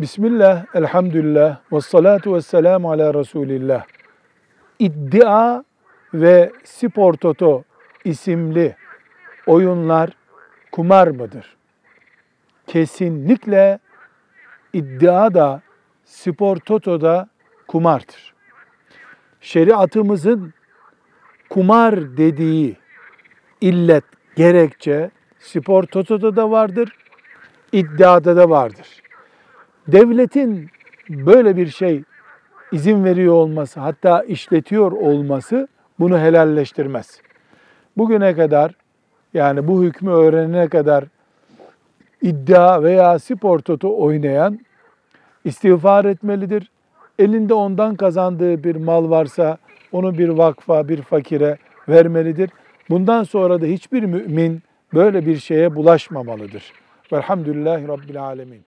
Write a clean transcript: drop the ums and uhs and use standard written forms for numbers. Bismillah, elhamdülillah, ve salatu ve selamu ala Resulillah. İddia ve Spor toto isimli oyunlar kumar mıdır? Kesinlikle iddia da Spor toto da kumardır. Şeriatımızın kumar dediği illet, gerekçe Spor toto'da da vardır, iddiada da vardır. Devletin böyle bir şey izin veriyor olması, hatta işletiyor olması bunu helalleştirmez. Bugüne kadar, yani bu hükmü öğrenene kadar iddia veya Spor toto oynayan istiğfar etmelidir. Elinde ondan kazandığı bir mal varsa onu bir vakfa, bir fakire vermelidir. Bundan sonra da hiçbir mümin böyle bir şeye bulaşmamalıdır. Velhamdülillahi Rabbil Alemin.